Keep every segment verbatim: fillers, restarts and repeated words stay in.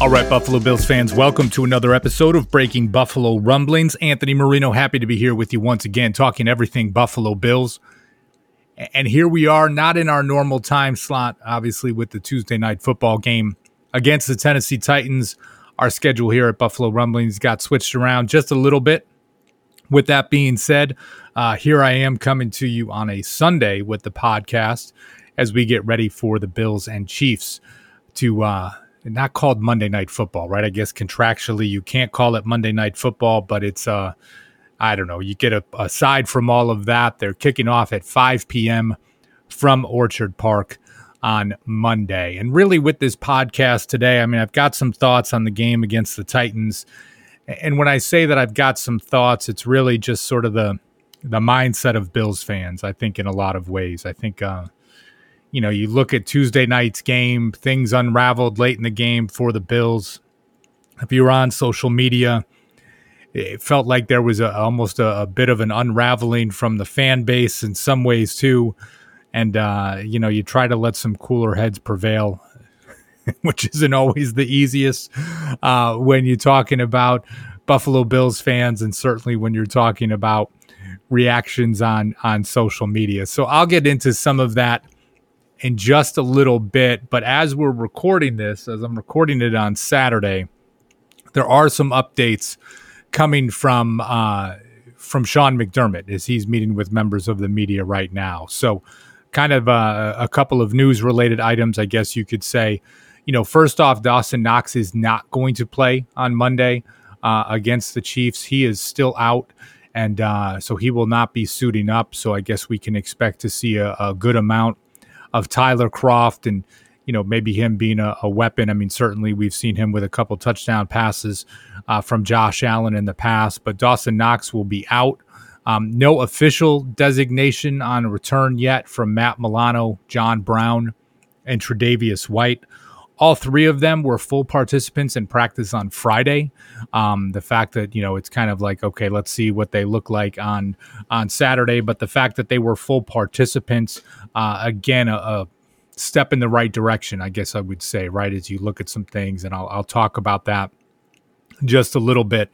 All right, Buffalo Bills fans, welcome to another episode of Breaking Buffalo Rumblings. Anthony Marino, happy to be here with you once again, talking everything Buffalo Bills. And here we are, not in our normal time slot, obviously, with the Tuesday night football game against the Tennessee Titans. Our schedule here at Buffalo Rumblings got switched around just a little bit. With that being said, uh, here I am coming to you on a Sunday with the podcast as we get ready for the Bills and Chiefs to uh, not called Monday Night Football, right? I guess contractually you can't call it Monday Night Football, but it's, uh, I don't know, you get a, aside from all of that, they're kicking off at five p.m. from Orchard Park on Monday. And really with this podcast today, I mean, I've got some thoughts on the game against the Titans. And when I say that I've got some thoughts, it's really just sort of the the mindset of Bills fans, I think, in a lot of ways. I think, uh, you know, you look at Tuesday night's game, things unraveled late in the game for the Bills. If you were on social media, it felt like there was a, almost a, a bit of an unraveling from the fan base in some ways, too. And, uh, you know, you try to let some cooler heads prevail, which isn't always the easiest uh, when you're talking about Buffalo Bills fans and certainly when you're talking about reactions on, on social media. So I'll get into some of that in just a little bit. But as we're recording this, as I'm recording it on Saturday, there are some updates coming from uh, from Sean McDermott as he's meeting with members of the media right now. So kind of uh, a couple of news-related items, I guess you could say. You know, first off, Dawson Knox is not going to play on Monday uh, against the Chiefs. He is still out, and uh, so he will not be suiting up. So I guess we can expect to see a, a good amount of Tyler Croft and, you know, maybe him being a, a weapon. I mean, certainly we've seen him with a couple touchdown passes uh, from Josh Allen in the past, but Dawson Knox will be out. Um, no official designation on return yet from Matt Milano, John Brown, and Tredavious White. All three of them were full participants in practice on Friday. Um, the fact that, you know, it's kind of like, okay, let's see what they look like on on Saturday. But the fact that they were full participants, uh, again, a, a step in the right direction, I guess I would say, right, as you look at some things. And I'll, I'll talk about that just a little bit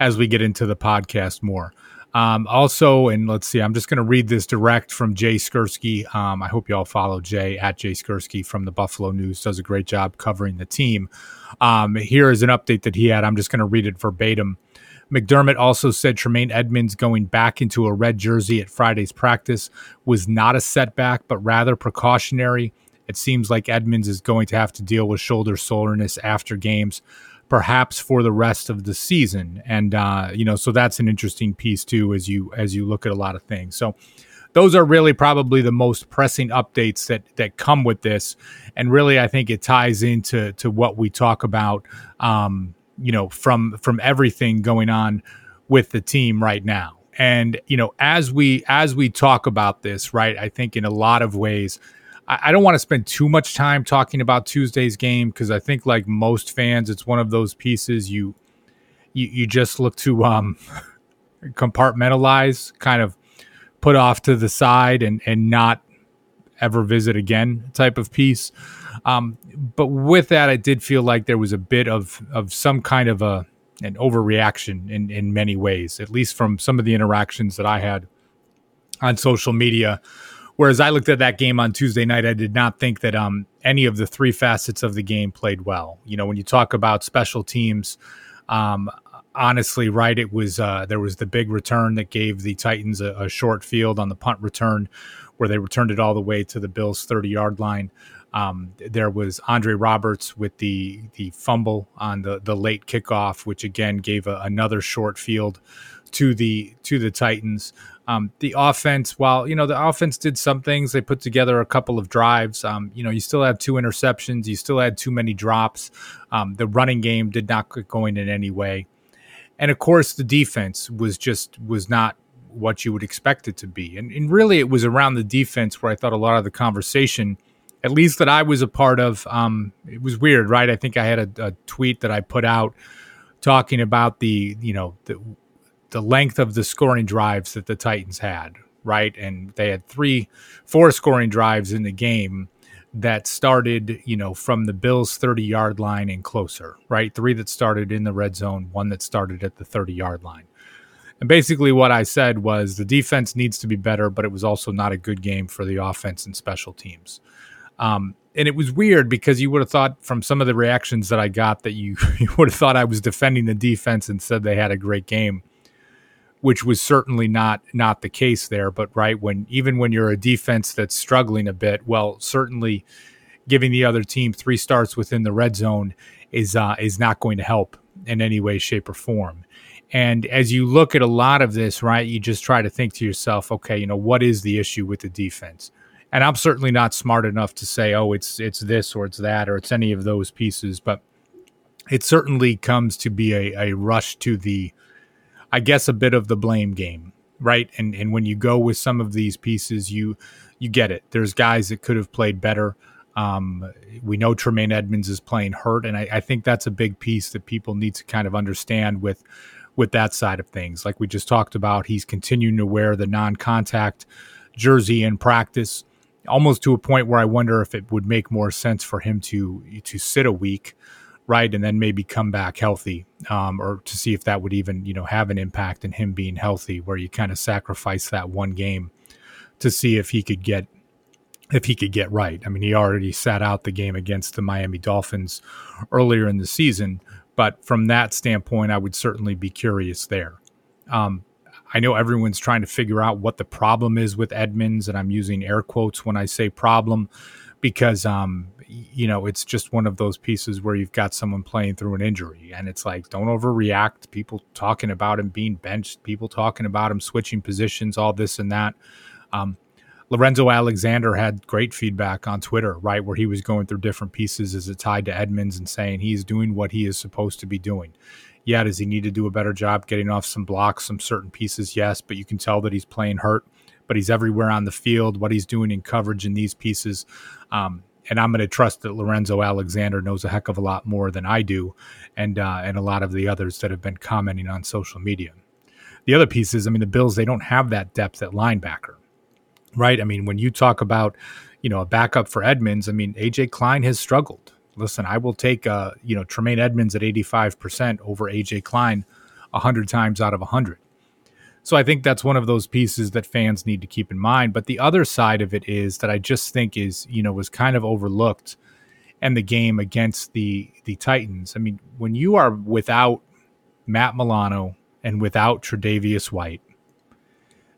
as we get into the podcast more. Um, also, and let's see, I'm just going to read this direct from Jay Skurski. Um, I hope you all follow Jay at Jay Skurski from the Buffalo News. Does a great job covering the team. Um, here is an update that he had. I'm just going to read it verbatim. McDermott also said Tremaine Edmonds going back into a red jersey at Friday's practice was not a setback, but rather precautionary. It seems like Edmonds is going to have to deal with shoulder soreness after games, perhaps for the rest of the season. And, uh, you know, so that's an interesting piece too, as you, as you look at a lot of things. So those are really probably the most pressing updates that, that come with this. And really, I think it ties into, to what we talk about, um, you know, from, from everything going on with the team right now. And, you know, as we, as we talk about this, right, I think in a lot of ways, I don't want to spend too much time talking about Tuesday's game because I think, like most fans, it's one of those pieces you you, you just look to um, compartmentalize, kind of put off to the side and, and not ever visit again type of piece. Um, but with that, I did feel like there was a bit of, of some kind of a an overreaction in, in many ways, at least from some of the interactions that I had on social media. Whereas I looked at that game on Tuesday night, I did not think that um, any of the three facets of the game played well. You know, when you talk about special teams, um, honestly, right, it was uh, there was the big return that gave the Titans a, a short field on the punt return where they returned it all the way to the Bills' thirty-yard line. Um, there was Andre Roberts with the the fumble on the, the late kickoff, which again gave a, another short field to the to the Titans. Um, the offense, while, you know, the offense did some things, they put together a couple of drives. Um, you know, you still had two interceptions. You still had too many drops. Um, the running game did not get going in any way. And, of course, the defense was just was not what you would expect it to be. And, and really it was around the defense where I thought a lot of the conversation, at least that I was a part of, um, it was weird, right? I think I had a, a tweet that I put out talking about the, you know, the the length of the scoring drives that the Titans had, right? And they had three, four scoring drives in the game that started, you know, from the Bills' thirty-yard line and closer, right? Three that started in the red zone, one that started at the thirty-yard line. And basically what I said was the defense needs to be better, but it was also not a good game for the offense and special teams. Um, and it was weird because you would have thought from some of the reactions that I got that you, you would have thought I was defending the defense and said they had a great game, which was certainly not not the case there. But right, when even when you're a defense that's struggling a bit, well, certainly giving the other team three starts within the red zone is uh, is not going to help in any way, shape, or form. And as you look at a lot of this, right, you just try to think to yourself, okay, you know, what is the issue with the defense? And I'm certainly not smart enough to say, oh, it's it's this or it's that or it's any of those pieces, but it certainly comes to be a, a rush to the, I guess, a bit of the blame game, right? And and when you go with some of these pieces, you you get it. There's guys that could have played better. Um, we know Tremaine Edmonds is playing hurt, and I, I think that's a big piece that people need to kind of understand with with that side of things. Like we just talked about, he's continuing to wear the non-contact jersey in practice, almost to a point where I wonder if it would make more sense for him to to sit a week, right, and then maybe come back healthy, um, or to see if that would even, you know, have an impact in him being healthy, where you kind of sacrifice that one game to see if he could get if he could get right. I mean, he already sat out the game against the Miami Dolphins earlier in the season, but from that standpoint, I would certainly be curious there. Um, I know everyone's trying to figure out what the problem is with Edmonds, and I'm using air quotes when I say problem because, um, you know, it's just one of those pieces where you've got someone playing through an injury and it's like, don't overreact. People talking about him being benched, people talking about him switching positions, all this and that. Um, Lorenzo Alexander had great feedback on Twitter, right, where he was going through different pieces as it tied to Edmonds and saying he's doing what he is supposed to be doing. Yeah, does he need to do a better job getting off some blocks, some certain pieces? Yes, but you can tell that he's playing hurt, but he's everywhere on the field, what he's doing in coverage in these pieces. Um, And I'm going to trust that Lorenzo Alexander knows a heck of a lot more than I do, and uh, and a lot of the others that have been commenting on social media. The other piece is, I mean, the Bills, they don't have that depth at linebacker, right? I mean, when you talk about, you know, a backup for Edmonds, I mean, A J Klein has struggled. Listen, I will take, uh, you know, Tremaine Edmonds at eighty-five percent over A J Klein one hundred times out of one hundred. So I think that's one of those pieces that fans need to keep in mind. But the other side of it is that I just think is, you know, was kind of overlooked in the game against the the Titans. I mean, when you are without Matt Milano and without Tredavious White,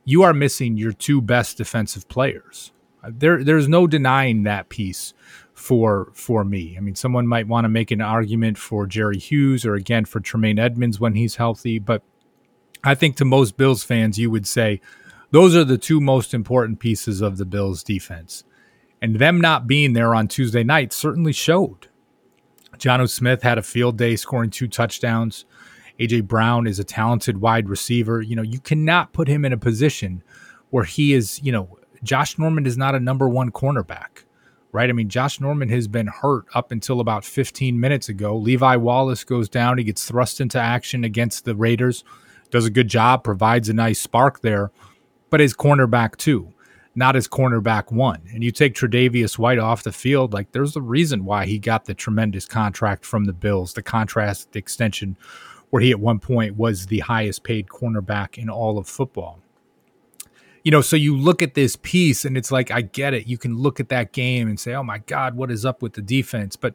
you are missing your two best defensive players. There, there's no denying that piece for for me. I mean, someone might want to make an argument for Jerry Hughes or again for Tremaine Edmonds when he's healthy, but I think to most Bills fans, you would say those are the two most important pieces of the Bills defense. And them not being there on Tuesday night certainly showed. John O. Smith had a field day scoring two touchdowns. A J. Brown is a talented wide receiver. You know, you cannot put him in a position where he is, you know, Josh Norman is not a number one cornerback, right? I mean, Josh Norman has been hurt up until about fifteen minutes ago. Levi Wallace goes down. He gets thrust into action against the Raiders. Does a good job, provides a nice spark there, but is cornerback two, not as cornerback one. And you take Tredavious White off the field, like there's a reason why he got the tremendous contract from the Bills, the contract extension where he at one point was the highest paid cornerback in all of football. You know, so you look at this piece and it's like, I get it. You can look at that game and say, oh my God, what is up with the defense? But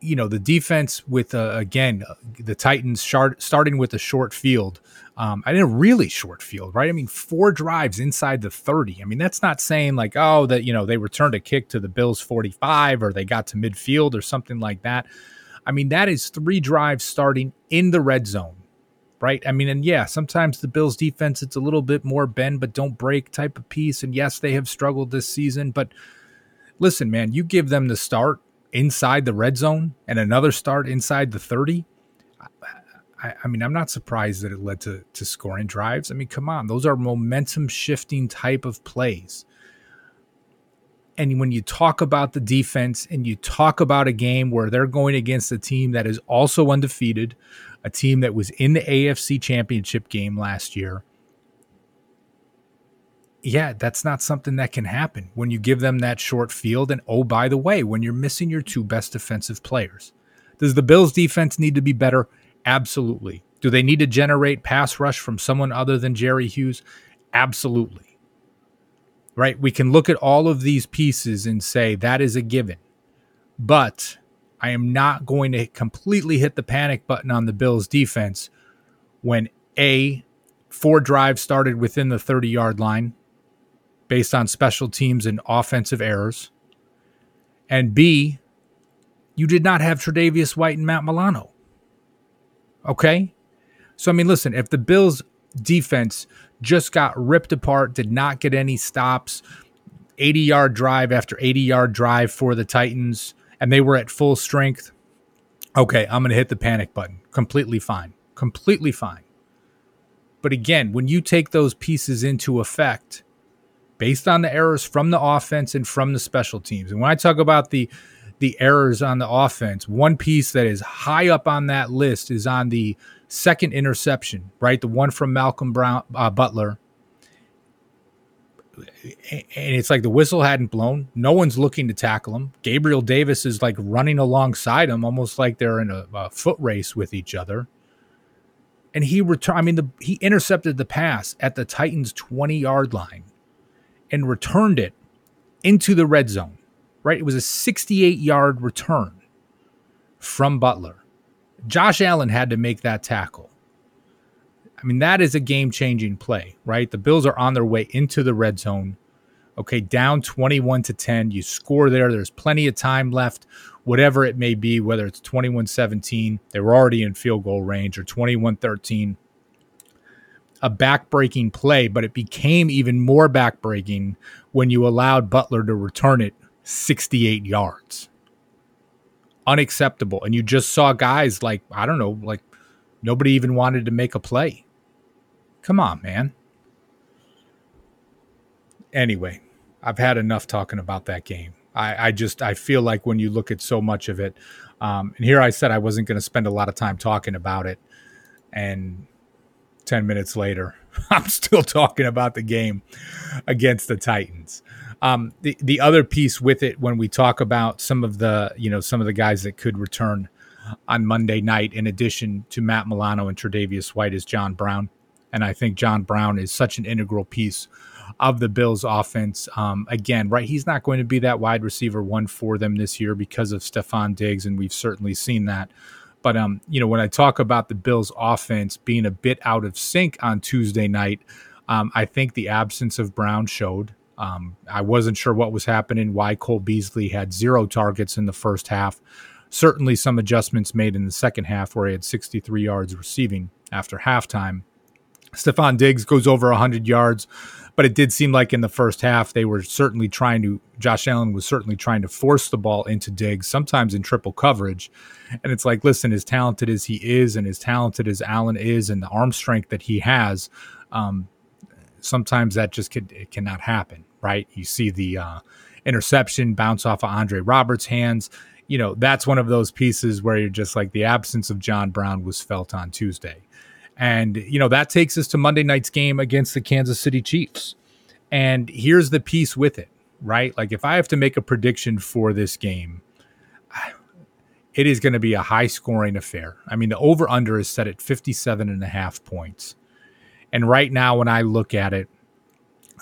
you know, the defense with, uh, again, the Titans shard, starting with a short field, um, I did a really short field, right? I mean, four drives inside the thirty. I mean, that's not saying like, oh, that, you know, they returned a kick to the Bills forty-five or they got to midfield or something like that. I mean, that is three drives starting in the red zone, right? I mean, and yeah, sometimes the Bills defense, it's a little bit more bend, but don't break type of piece. And yes, they have struggled this season, but listen, man, you give them the start inside the red zone and another start inside the thirty. I, I mean, I'm not surprised that it led to, to scoring drives. I mean, come on, those are momentum shifting type of plays. And when you talk about the defense and you talk about a game where they're going against a team that is also undefeated, a team that was in the A F C Championship game last year, yeah, that's not something that can happen when you give them that short field. And oh, by the way, when you're missing your two best defensive players, does the Bills defense need to be better? Absolutely. Do they need to generate pass rush from someone other than Jerry Hughes? Absolutely. Right? We can look at all of these pieces and say that is a given, but I am not going to completely hit the panic button on the Bills defense when a four drives started within the thirty-yard line based on special teams and offensive errors, and B, you did not have Tredavious White and Matt Milano. Okay? So, I mean, listen, if the Bills defense just got ripped apart, did not get any stops, eighty-yard drive after eighty-yard drive for the Titans, and they were at full strength, okay, I'm going to hit the panic button. Completely fine. Completely fine. But again, when you take those pieces into effect, based on the errors from the offense and from the special teams, and when I talk about the the errors on the offense, one piece that is high up on that list is on the second interception, right? The one from Malcolm Brown, uh, Butler. And it's like the whistle hadn't blown. No one's looking to tackle him. Gabriel Davis is like running alongside him, almost like they're in a, a foot race with each other. And he returned, I mean, the, he intercepted the pass at the Titans' twenty-yard line and returned it into the red zone, right? It was a sixty-eight-yard return from Butler. Josh Allen had to make that tackle. I mean, that is a game-changing play, right? The Bills are on their way into the red zone. Okay, down twenty-one to ten. You score there. There's plenty of time left, whatever it may be, whether it's twenty-one seventeen, they were already in field goal range, or twenty-one thirteen. A back-breaking play, but it became even more back-breaking when you allowed Butler to return it sixty-eight yards. Unacceptable. And you just saw guys like, I don't know, like nobody even wanted to make a play. Come on, man. Anyway, I've had enough talking about that game. I, I just, I feel like when you look at so much of it, um, and here I said I wasn't going to spend a lot of time talking about it, and ten minutes later, I'm still talking about the game against the Titans. Um, the, the other piece with it, when we talk about some of the, you know, some of the guys that could return on Monday night, in addition to Matt Milano and Tredavious White, is John Brown. And I think John Brown is such an integral piece of the Bills offense. Um, again, right. He's not going to be that wide receiver one for them this year because of Stephon Diggs. And we've certainly seen that. But, um, you know, when I talk about the Bills offense being a bit out of sync on Tuesday night, um, I think the absence of Brown showed. Um, I wasn't sure what was happening, why Cole Beasley had zero targets in the first half. Certainly some adjustments made in the second half, where he had sixty-three yards receiving after halftime. Stephon Diggs goes over one hundred yards, but it did seem like in the first half they were certainly trying to, Josh Allen was certainly trying to force the ball into Diggs, sometimes in triple coverage. And it's like, listen, as talented as he is and as talented as Allen is and the arm strength that he has, um, sometimes that just could, it cannot happen. Right? You see the uh, interception bounce off of Andre Roberts' hands. You know, that's one of those pieces where you're just like, the absence of John Brown was felt on Tuesday. And, you know, that takes us to Monday night's game against the Kansas City Chiefs. And here's the piece with it, right? Like, if I have to make a prediction for this game, it is going to be a high-scoring affair. I mean, the over-under is set at fifty-seven and a half points. And right now, when I look at it,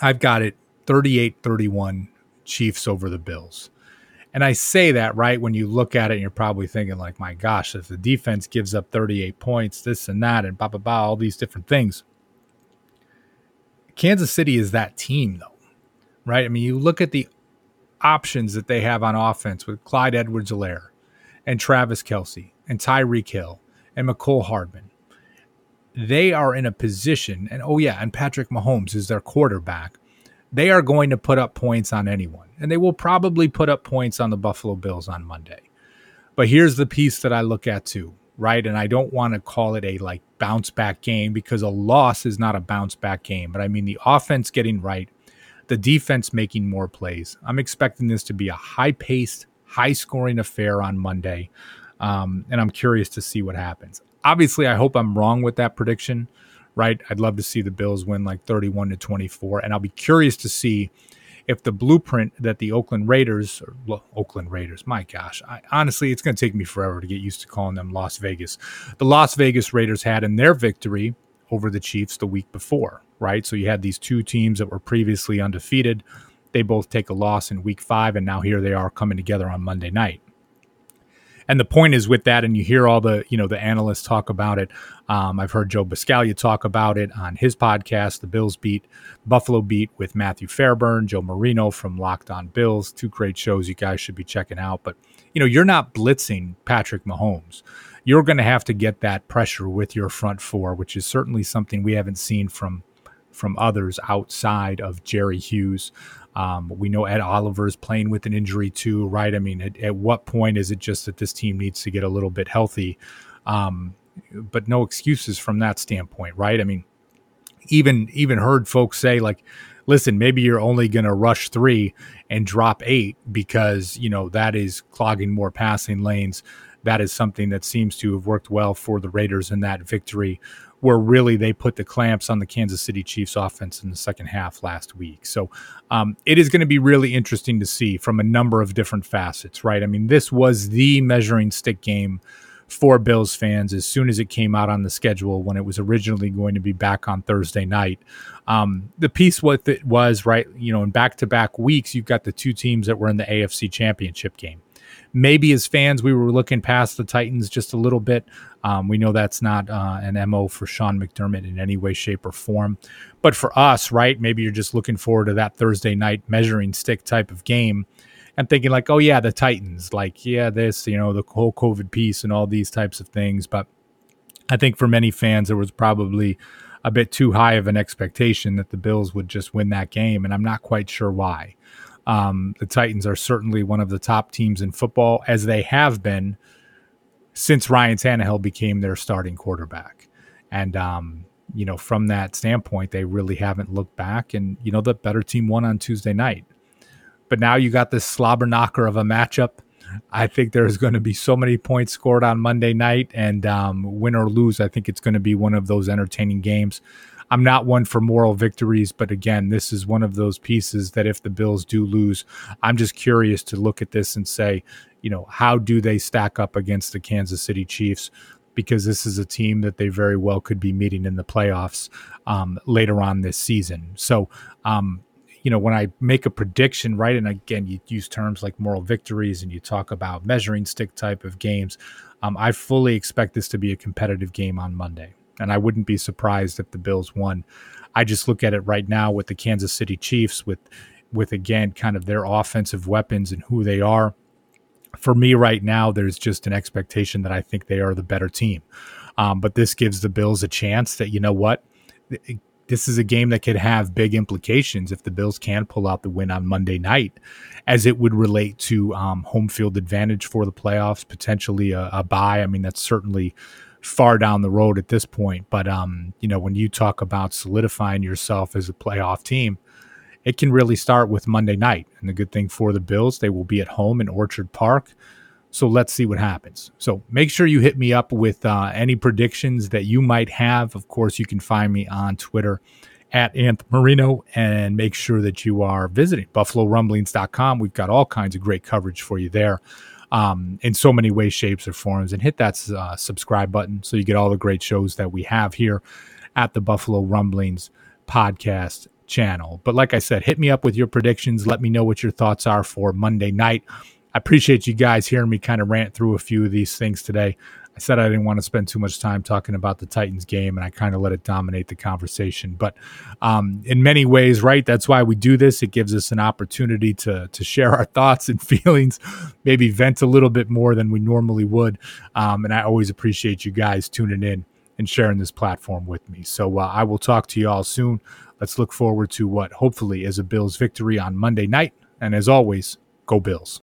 I've got it thirty-eight thirty-one Chiefs over the Bills. And I say that, right, when you look at it, and you're probably thinking like, my gosh, if the defense gives up thirty-eight points, this and that, and blah, blah, blah, all these different things. Kansas City is that team, though, right? I mean, you look at the options that they have on offense with Clyde Edwards-Helaire and Travis Kelce and Tyreek Hill and McCole Hardman. They are in a position, and oh yeah, and Patrick Mahomes is their quarterback. They are going to put up points on anyone, and they will probably put up points on the Buffalo Bills on Monday. But here's the piece that I look at too, right? And I don't want to call it a like bounce back game, because a loss is not a bounce back game. But I mean, the offense getting right, the defense making more plays. I'm expecting this to be a high-paced, high-scoring affair on Monday, um, and I'm curious to see what happens. Obviously, I hope I'm wrong with that prediction, right? I'd love to see the Bills win like thirty-one to twenty-four, and I'll be curious to see if the blueprint that the Oakland Raiders, or well, Oakland Raiders, my gosh, I, honestly, it's going to take me forever to get used to calling them Las Vegas. The Las Vegas Raiders had in their victory over the Chiefs the week before, right? So you had these two teams that were previously undefeated. They both take a loss in week five, and now here they are coming together on Monday night. And the point is with that, and you hear all the, you know, the analysts talk about it. Um, I've heard Joe Biscaglia talk about it on his podcast, The Bills Beat, Buffalo Beat with Matthew Fairburn, Joe Marino from Locked On Bills. Two great shows you guys should be checking out. But, you know, you're not blitzing Patrick Mahomes. You're going to have to get that pressure with your front four, which is certainly something we haven't seen from from others outside of Jerry Hughes. Um, we know Ed Oliver is playing with an injury too, right? I mean, at, at what point is it just that this team needs to get a little bit healthy? Um, but no excuses from that standpoint, right? I mean, even even heard folks say, like, listen, maybe you're only going to rush three and drop eight because, you know, that is clogging more passing lanes. That is something that seems to have worked well for the Raiders in that victory, where really they put the clamps on the Kansas City Chiefs offense in the second half last week. So um, it is going to be really interesting to see from a number of different facets, right? I mean, this was the measuring stick game for Bills fans as soon as it came out on the schedule when it was originally going to be back on Thursday night. Um, the piece with it was, right, you know, in back-to-back weeks, you've got the two teams that were in the A F C Championship game. Maybe as fans, we were looking past the Titans just a little bit. Um, we know that's not uh, an M O for Sean McDermott in any way, shape, or form. But for us, right, maybe you're just looking forward to that Thursday night measuring stick type of game and thinking like, oh, yeah, the Titans, like, yeah, this, you know, the whole COVID piece and all these types of things. But I think for many fans, there was probably a bit too high of an expectation that the Bills would just win that game, and I'm not quite sure why. Um, the Titans are certainly one of the top teams in football, as they have been since Ryan Tannehill became their starting quarterback. And, um, you know, from that standpoint, they really haven't looked back. And, you know, the better team won on Tuesday night. But now you got this slobber knocker of a matchup. I think there's going to be so many points scored on Monday night. And um, win or lose, I think it's going to be one of those entertaining games. I'm not one for moral victories, but again, this is one of those pieces that if the Bills do lose, I'm just curious to look at this and say, you know, how do they stack up against the Kansas City Chiefs? Because this is a team that they very well could be meeting in the playoffs um, later on this season. So, um, you know, when I make a prediction, right, and again, you use terms like moral victories and you talk about measuring stick type of games, um, I fully expect this to be a competitive game on Monday. And I wouldn't be surprised if the Bills won. I just look at it right now with the Kansas City Chiefs, with, with again, kind of their offensive weapons and who they are. For me right now, there's just an expectation that I think they are the better team. Um, but this gives the Bills a chance that, you know what, this is a game that could have big implications if the Bills can pull out the win on Monday night, as it would relate to um, home field advantage for the playoffs, potentially a, a bye. I mean, that's certainly far down the road at this point. But, um, you know, when you talk about solidifying yourself as a playoff team, it can really start with Monday night. And the good thing for the Bills, they will be at home in Orchard Park. So let's see what happens. So make sure you hit me up with uh, any predictions that you might have. Of course, you can find me on Twitter at Anthony Marino, and make sure that you are visiting buffalo rumblings dot com. We've got all kinds of great coverage for you there. Um, in so many ways, shapes, or forms, and hit that uh, subscribe button so you get all the great shows that we have here at the Buffalo Rumblings podcast channel. But like I said, hit me up with your predictions. Let me know what your thoughts are for Monday night. I appreciate you guys hearing me kind of rant through a few of these things today. I said I didn't want to spend too much time talking about the Titans game, and I kind of let it dominate the conversation. But um, in many ways, right, that's why we do this. It gives us an opportunity to to share our thoughts and feelings, maybe vent a little bit more than we normally would. Um, and I always appreciate you guys tuning in and sharing this platform with me. So uh, I will talk to you all soon. Let's look forward to what hopefully is a Bills victory on Monday night. And as always, go Bills.